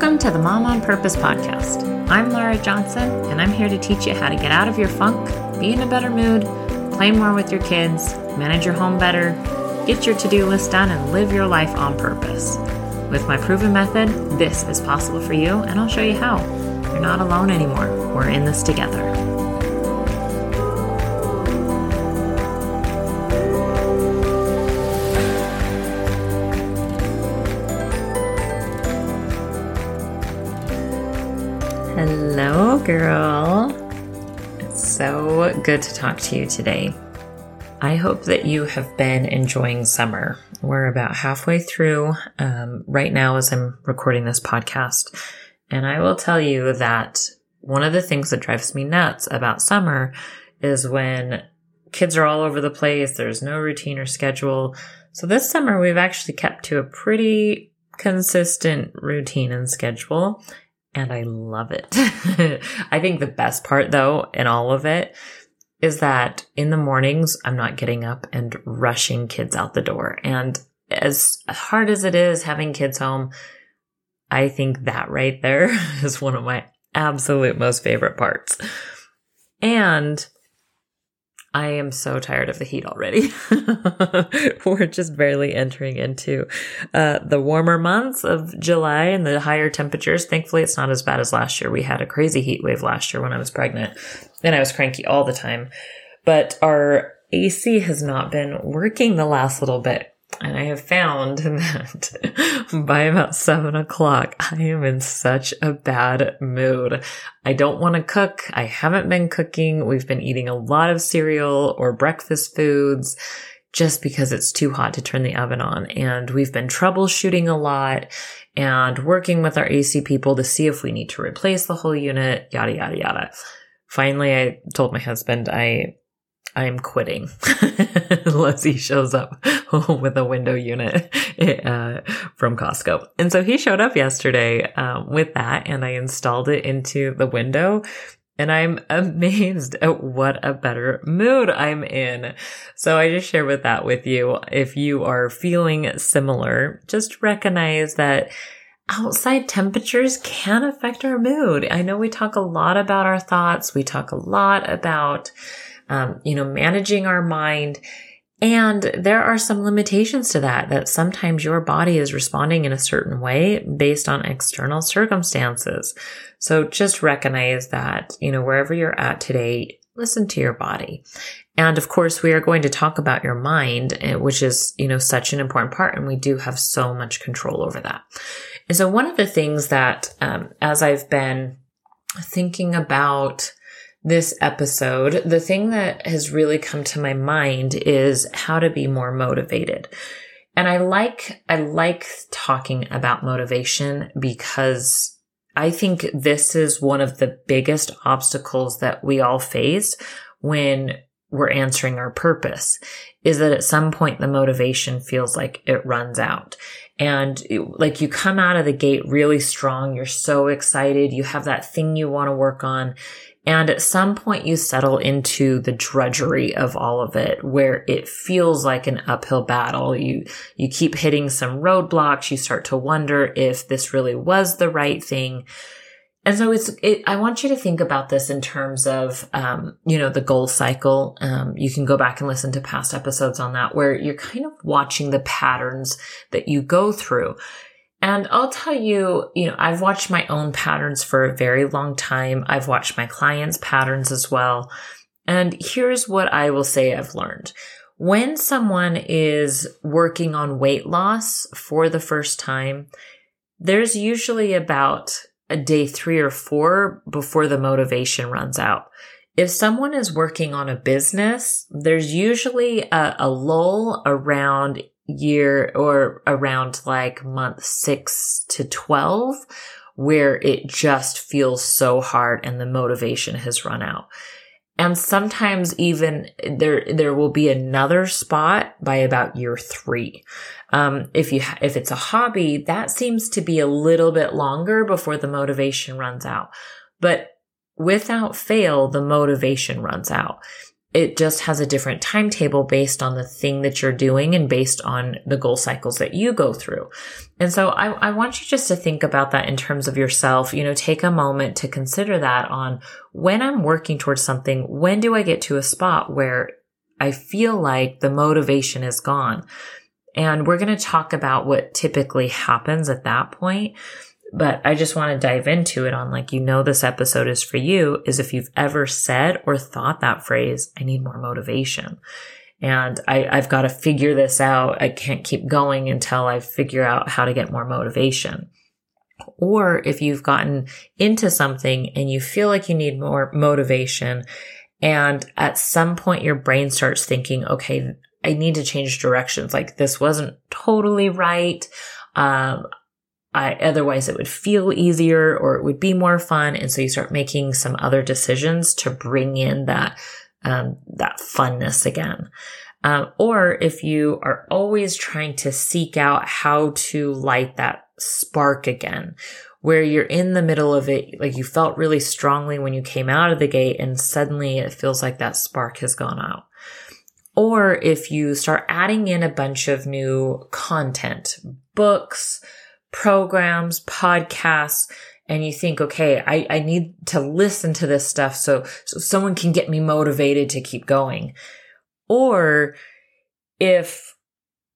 Welcome to the Mom on Purpose podcast. I'm Lara Johnson, and I'm here to teach you how to get out of your funk, be in a better mood, play more with your kids, manage your home better, get your to-do list done, and live your life on purpose. With my proven method, this is possible for you, and I'll show you how. You're not alone anymore. We're in this together. Hello, girl. It's so good to talk to you today. I hope that you have been enjoying summer. We're about halfway through right now as I'm recording this podcast. And I will tell you that one of the things that drives me nuts about summer is when kids are all over the place. There's no routine or schedule. So this summer, we've actually kept to a pretty consistent routine and schedule. And I love it. I think the best part, though, in all of it is that in the mornings, I'm not getting up and rushing kids out the door. And as hard as it is having kids home, I think that right there is one of my absolute most favorite parts. And I am so tired of the heat already. We're just barely entering into the warmer months of July and the higher temperatures. Thankfully, it's not as bad as last year. We had a crazy heat wave last year when I was pregnant, and I was cranky all the time. But our AC has not been working the last little bit. And I have found that by about 7 o'clock, I am in such a bad mood. I don't want to cook. I haven't been cooking. We've been eating a lot of cereal or breakfast foods just because it's too hot to turn the oven on. And we've been troubleshooting a lot and working with our AC people to see if we need to replace the whole unit, yada, yada, yada. Finally, I told my husband I'm quitting unless he shows up with a window unit from Costco. And so he showed up yesterday with that, and I installed it into the window, and I'm amazed at what a better mood I'm in. So I just share with you. If you are feeling similar, just recognize that outside temperatures can affect our mood. I know we talk a lot about our thoughts. We talk a lot about managing our mind. And there are some limitations to that sometimes your body is responding in a certain way based on external circumstances. So just recognize that, wherever you're at today, listen to your body. And of course, we are going to talk about your mind, which is, such an important part. And we do have so much control over that. And so one of the things that, as I've been thinking about this episode, the thing that has really come to my mind is how to be more motivated. And I like talking about motivation because I think this is one of the biggest obstacles that we all face when we're answering our purpose, is that at some point the motivation feels like it runs out. And like you come out of the gate really strong, you're so excited, you have that thing you want to work on. And at some point you settle into the drudgery of all of it, where it feels like an uphill battle. You keep hitting some roadblocks. You start to wonder if this really was the right thing. And so I want you to think about this in terms of, the goal cycle. You can go back and listen to past episodes on that, where you're kind of watching the patterns that you go through. And I'll tell you, I've watched my own patterns for a very long time. I've watched my clients' patterns as well. And here's what I will say I've learned. When someone is working on weight loss for the first time, there's usually about a day 3 or 4 before the motivation runs out. If someone is working on a business, there's usually a lull around year or around like month 6 to 12, where it just feels so hard and the motivation has run out. And sometimes even there will be another spot by about year 3. If it's a hobby, that seems to be a little bit longer before the motivation runs out, but without fail, the motivation runs out. It just has a different timetable based on the thing that you're doing and based on the goal cycles that you go through. And so I want you just to think about that in terms of yourself. You know, take a moment to consider that on when I'm working towards something, when do I get to a spot where I feel like the motivation is gone? And we're going to talk about what typically happens at that point. But I just want to dive into it on, like, you know, this episode is for you, is if you've ever said or thought that phrase, I need more motivation. And I've got to figure this out. I can't keep going until I figure out how to get more motivation. Or if you've gotten into something and you feel like you need more motivation, and at some point your brain starts thinking, okay, I need to change directions. Like, this wasn't totally right. Otherwise it would feel easier, or it would be more fun. And so you start making some other decisions to bring in that funness again. Or if you are always trying to seek out how to light that spark again, where you're in the middle of it, like you felt really strongly when you came out of the gate and suddenly it feels like that spark has gone out. Or if you start adding in a bunch of new content, books, programs, podcasts, and you think, okay, I need to listen to this stuff so someone can get me motivated to keep going. Or if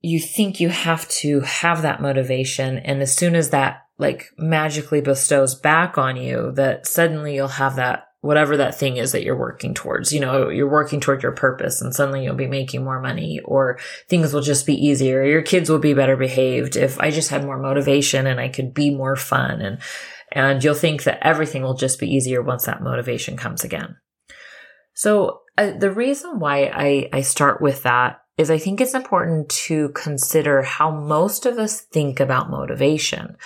you think you have to have that motivation, and as soon as that like magically bestows back on you, that suddenly you'll have that, whatever that thing is that you're working towards, you know, you're working toward your purpose, and suddenly you'll be making more money, or things will just be easier, or your kids will be better behaved if I just had more motivation and I could be more fun. And you'll think that everything will just be easier once that motivation comes again. So the reason why I start with that is I think it's important to consider how most of us think about motivation.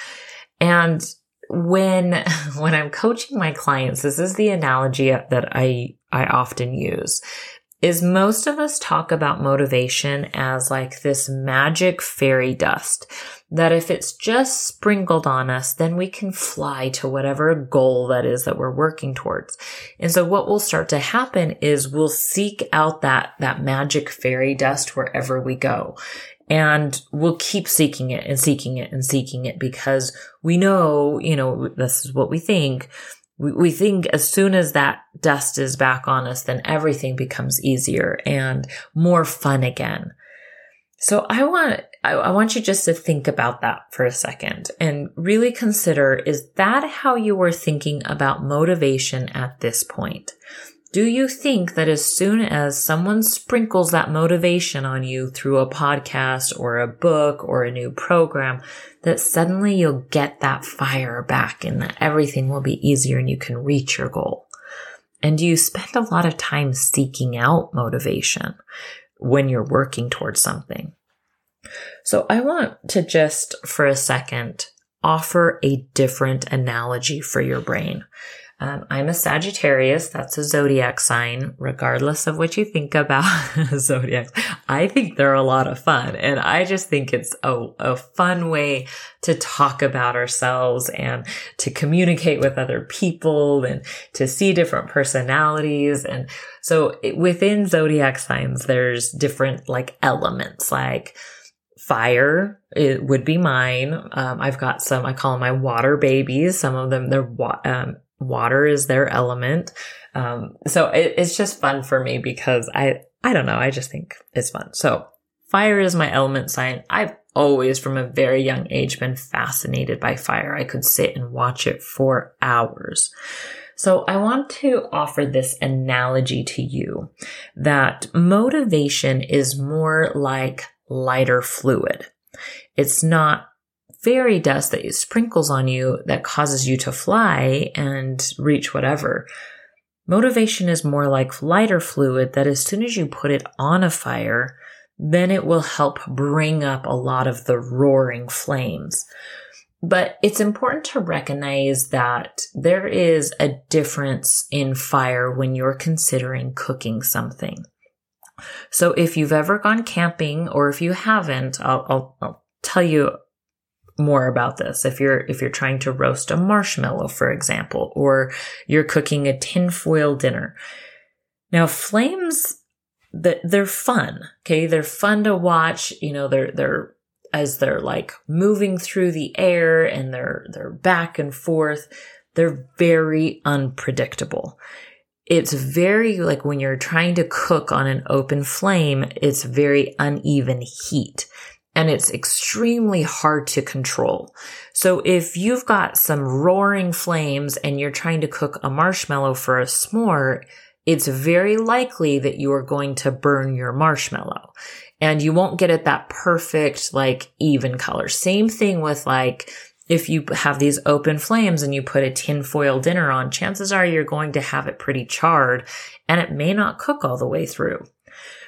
And when I'm coaching my clients, this is the analogy that I often use, is most of us talk about motivation as like this magic fairy dust, that if it's just sprinkled on us, then we can fly to whatever goal that is that we're working towards. And so what will start to happen is we'll seek out that magic fairy dust wherever we go. And we'll keep seeking it and seeking it and seeking it, because we know, you know, this is what we think. We think as soon as that dust is back on us, then everything becomes easier and more fun again. So I want you just to think about that for a second and really consider, is that how you were thinking about motivation at this point? Do you think that as soon as someone sprinkles that motivation on you through a podcast or a book or a new program, that suddenly you'll get that fire back and that everything will be easier and you can reach your goal? And do you spend a lot of time seeking out motivation when you're working towards something? So I want to just for a second offer a different analogy for your brain. I'm a Sagittarius. That's a zodiac sign, regardless of what you think about zodiacs. I think they're a lot of fun, and I just think it's a fun way to talk about ourselves and to communicate with other people and to see different personalities. And so within zodiac signs, there's different like elements, like fire, it would be mine. I've got some, I call them my water babies. Some of them, they're water is their element. So it's just fun for me because I don't know. I just think it's fun. So fire is my element sign. I've always from a very young age been fascinated by fire. I could sit and watch it for hours. So I want to offer this analogy to you that motivation is more like lighter fluid. It's not fairy dust that it sprinkles on you that causes you to fly and reach whatever. Motivation is more like lighter fluid that as soon as you put it on a fire, then it will help bring up a lot of the roaring flames. But it's important to recognize that there is a difference in fire when you're considering cooking something. So if you've ever gone camping, or if you haven't, I'll tell you more about this. If you're trying to roast a marshmallow, for example, or you're cooking a tinfoil dinner, Now, flames, they're fun. Okay. They're fun to watch. You know, as they're like moving through the air and they're back and forth. They're very unpredictable. It's very like when you're trying to cook on an open flame, it's very uneven heat and it's extremely hard to control. So if you've got some roaring flames and you're trying to cook a marshmallow for a s'more, it's very likely that you are going to burn your marshmallow and you won't get it that perfect, like even color. Same thing with like, if you have these open flames and you put a tinfoil dinner on, chances are you're going to have it pretty charred and it may not cook all the way through.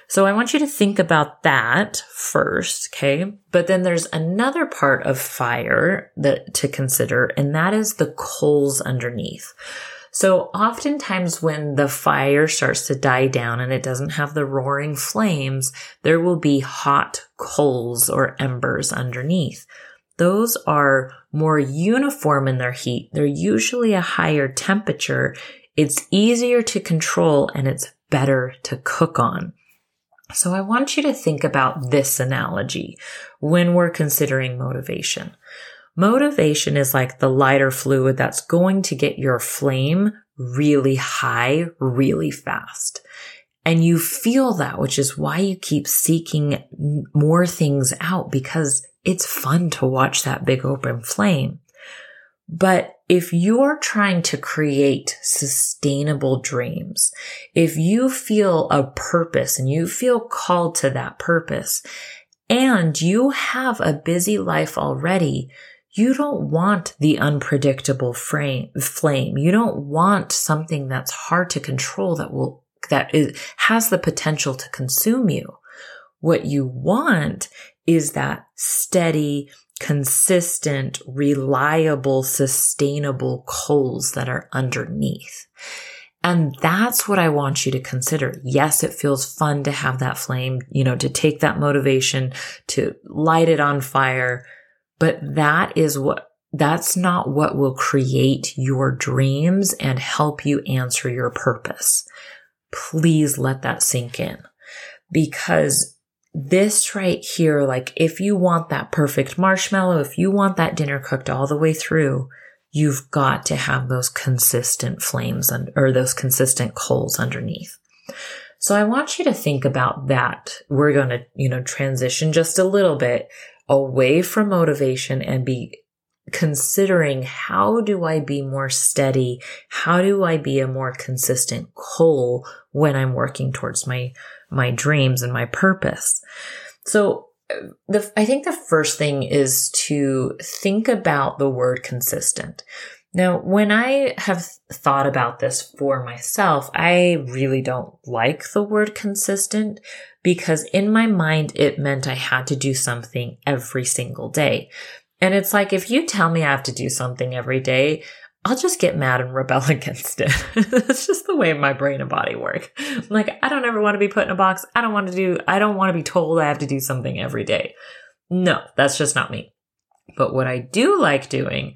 So I want you to think about that first, okay? But then there's another part of fire that to consider, and that is the coals underneath. So oftentimes when the fire starts to die down and it doesn't have the roaring flames, there will be hot coals or embers underneath. Those are more uniform in their heat. They're usually a higher temperature. It's easier to control and it's better to cook on. So I want you to think about this analogy when we're considering motivation. Motivation is like the lighter fluid that's going to get your flame really high, really fast. And you feel that, which is why you keep seeking more things out, because it's fun to watch that big open flame. But if you're trying to create sustainable dreams, if you feel a purpose and you feel called to that purpose, and you have a busy life already, you don't want the unpredictable flame. You don't want something that's hard to control that has the potential to consume you. What you want is that steady, consistent, reliable, sustainable coals that are underneath. And that's what I want you to consider. Yes, it feels fun to have that flame, to take that motivation, to light it on fire. But that's not what will create your dreams and help you answer your purpose. Please let that sink in, because this right here, like if you want that perfect marshmallow, if you want that dinner cooked all the way through, you've got to have those consistent flames or those consistent coals underneath. So I want you to think about that. We're going to, transition just a little bit away from motivation and be considering, how do I be more steady? How do I be a more consistent coal when I'm working towards my dreams and my purpose? So I think the first thing is to think about the word consistent. Now, when I have thought about this for myself, I really don't like the word consistent, because in my mind, it meant I had to do something every single day. And it's like, if you tell me I have to do something every day, I'll just get mad and rebel against it. That's just the way my brain and body work. I'm like, I don't ever want to be put in a box. I don't want to be told I have to do something every day. No, that's just not me. But what I do like doing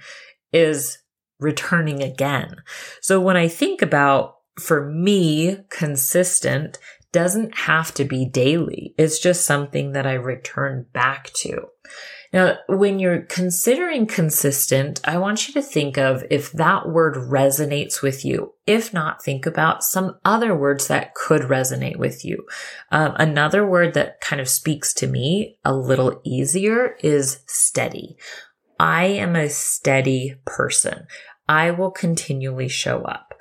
is returning again. So when I think about, for me, consistent doesn't have to be daily. It's just something that I return back to. Now, when you're considering consistent, I want you to think of if that word resonates with you. If not, think about some other words that could resonate with you. Another word that kind of speaks to me a little easier is steady. I am a steady person. I will continually show up.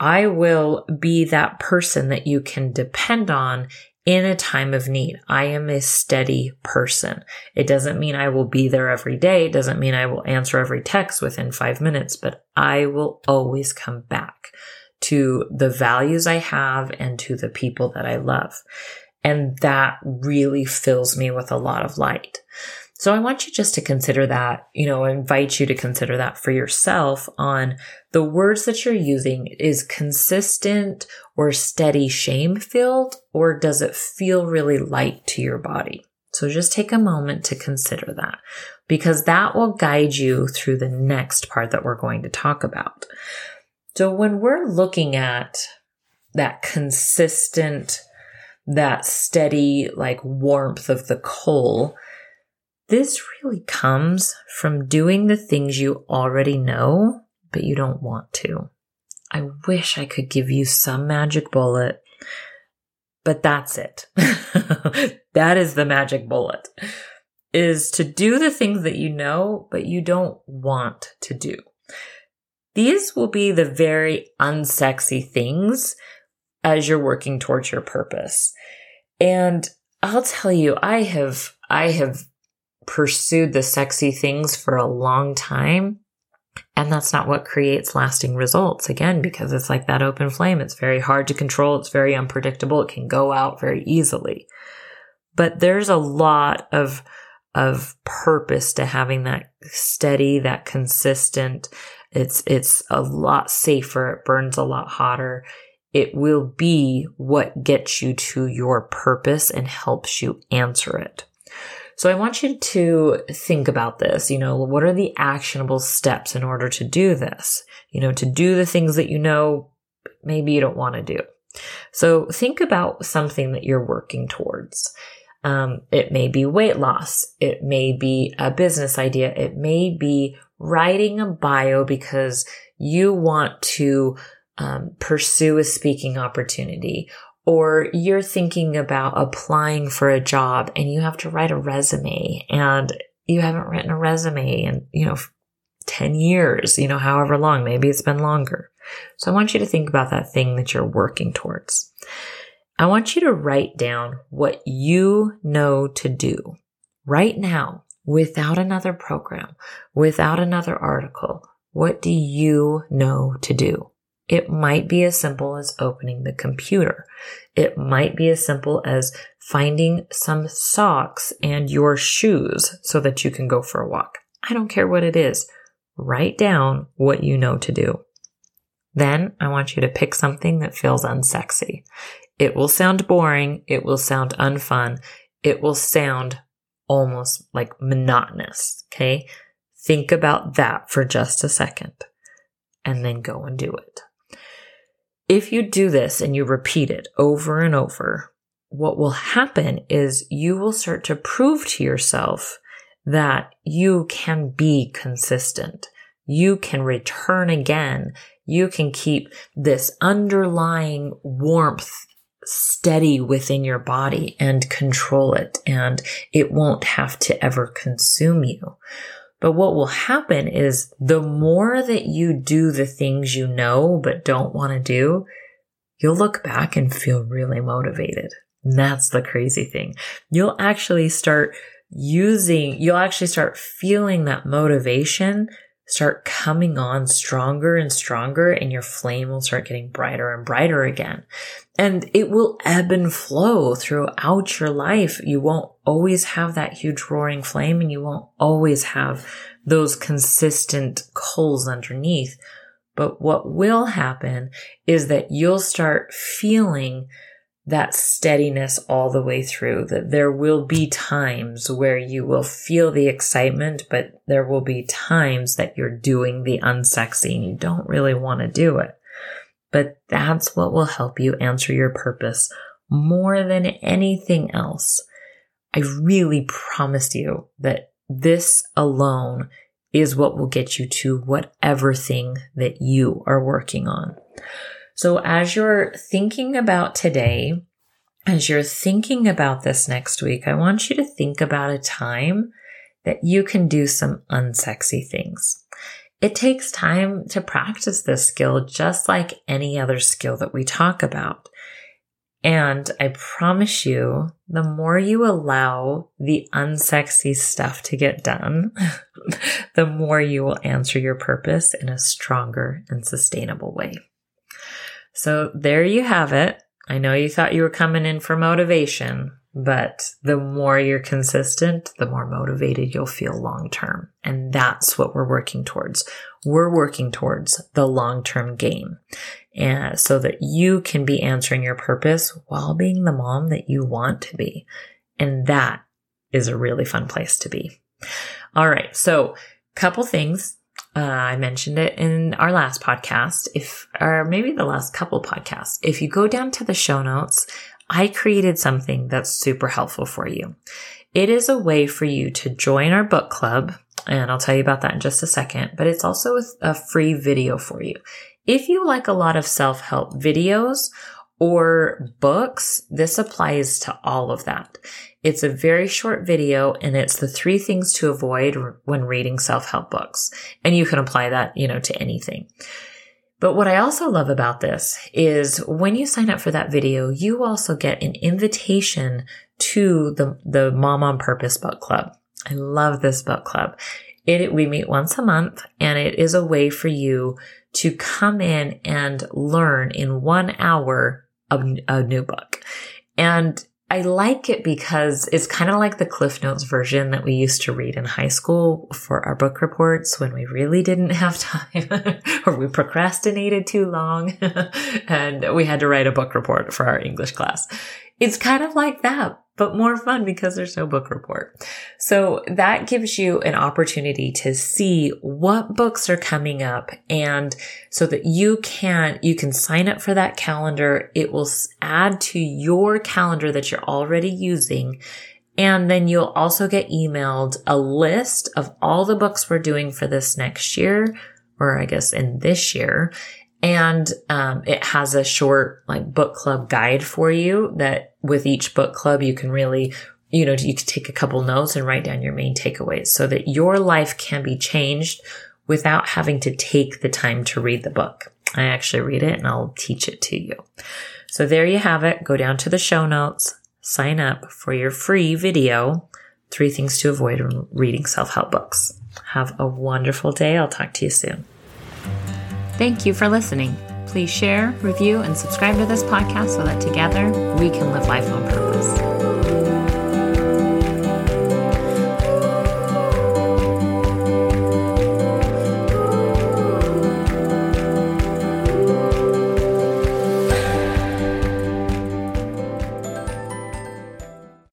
I will be that person that you can depend on in a time of need. I am a steady person. It doesn't mean I will be there every day. It doesn't mean I will answer every text within 5 minutes, but I will always come back to the values I have and to the people that I love. And that really fills me with a lot of light. So I want you just to consider that, invite you to consider that for yourself on the words that you're using. Is consistent or steady shame-filled, or does it feel really light to your body? So just take a moment to consider that, because that will guide you through the next part that we're going to talk about. So when we're looking at that consistent, that steady, like, warmth of the coal, this really comes from doing the things you already know, but you don't want to. I wish I could give you some magic bullet, but that's it. That is the magic bullet, is to do the things that you know, but you don't want to do. These will be the very unsexy things as you're working towards your purpose. And I'll tell you, I have pursued the sexy things for a long time, and that's not what creates lasting results, again, because it's like that open flame. It's very hard to control. It's very unpredictable. It can go out very easily. But there's a lot of purpose to having that steady, that consistent. It's a lot safer. It burns a lot hotter. It will be what gets you to your purpose and helps you answer it. So I want you to think about this. You know, what are the actionable steps in order to do this? You know, to do the things that you know, maybe you don't want to do. So think about something that you're working towards. It may be weight loss. It may be a business idea. It may be writing a bio because you want to pursue a speaking opportunity, or you're thinking about applying for a job and you have to write a resume and you haven't written a resume in, 10 years, however long, maybe it's been longer. So I want you to think about that thing that you're working towards. I want you to write down what you know to do right now without another program, without another article. What do you know to do? It might be as simple as opening the computer. It might be as simple as finding some socks and your shoes so that you can go for a walk. I don't care what it is. Write down what you know to do. Then I want you to pick something that feels unsexy. It will sound boring. It will sound unfun. It will sound almost like monotonous. Okay. Think about that for just a second and then go and do it. If you do this and you repeat it over and over, what will happen is you will start to prove to yourself that you can be consistent. You can return again. You can keep this underlying warmth steady within your body and control it, and it won't have to ever consume you. But what will happen is the more that you do the things you know but don't want to do, you'll look back and feel really motivated. And that's the crazy thing. You'll actually start feeling that motivation start coming on stronger and stronger, and your flame will start getting brighter and brighter again. And it will ebb and flow throughout your life. You won't always have that huge roaring flame, and you won't always have those consistent coals underneath. But what will happen is that you'll start feeling that steadiness all the way through, that there will be times where you will feel the excitement, but there will be times that you're doing the unsexy and you don't really want to do it. But that's what will help you answer your purpose more than anything else. I really promise you that this alone is what will get you to whatever thing that you are working on. So as you're thinking about today, as you're thinking about this next week, I want you to think about a time that you can do some unsexy things. It takes time to practice this skill, just like any other skill that we talk about. And I promise you, the more you allow the unsexy stuff to get done, the more you will answer your purpose in a stronger and sustainable way. So there you have it. I know you thought you were coming in for motivation, but the more you're consistent, the more motivated you'll feel long term. And that's what we're working towards. We're working towards the long-term game, and so that you can be answering your purpose while being the mom that you want to be. And that is a really fun place to be. All right. So couple things. I mentioned it in our last podcast, or maybe the last couple podcasts. If you go down to the show notes, I created something that's super helpful for you. It is a way for you to join our book club, and I'll tell you about that in just a second, but it's also a free video for you. If you like a lot of self-help videos or books, this applies to all of that. It's a very short video, and it's the 3 things to avoid when reading self-help books. And you can apply that, to anything. But what I also love about this is when you sign up for that video, you also get an invitation to the Mom on Purpose book club. I love this book club. We meet once a month, and it is a way for you to come in and learn in 1 hour of a new book. And I like it because it's kind of like the Cliff Notes version that we used to read in high school for our book reports when we really didn't have time or we procrastinated too long and we had to write a book report for our English class. It's kind of like that, but more fun because there's no book report. So that gives you an opportunity to see what books are coming up, and so that you can sign up for that calendar. It will add to your calendar that you're already using. And then you'll also get emailed a list of all the books we're doing for this next year, or I guess in this year. And it has a short book club guide for you that with each book club, you can really, you can take a couple notes and write down your main takeaways so that your life can be changed without having to take the time to read the book. I actually read it and I'll teach it to you. So there you have it. Go down to the show notes, sign up for your free video, 3 things to avoid when reading self-help books. Have a wonderful day. I'll talk to you soon. Thank you for listening. Please share, review, and subscribe to this podcast so that together we can live life on purpose.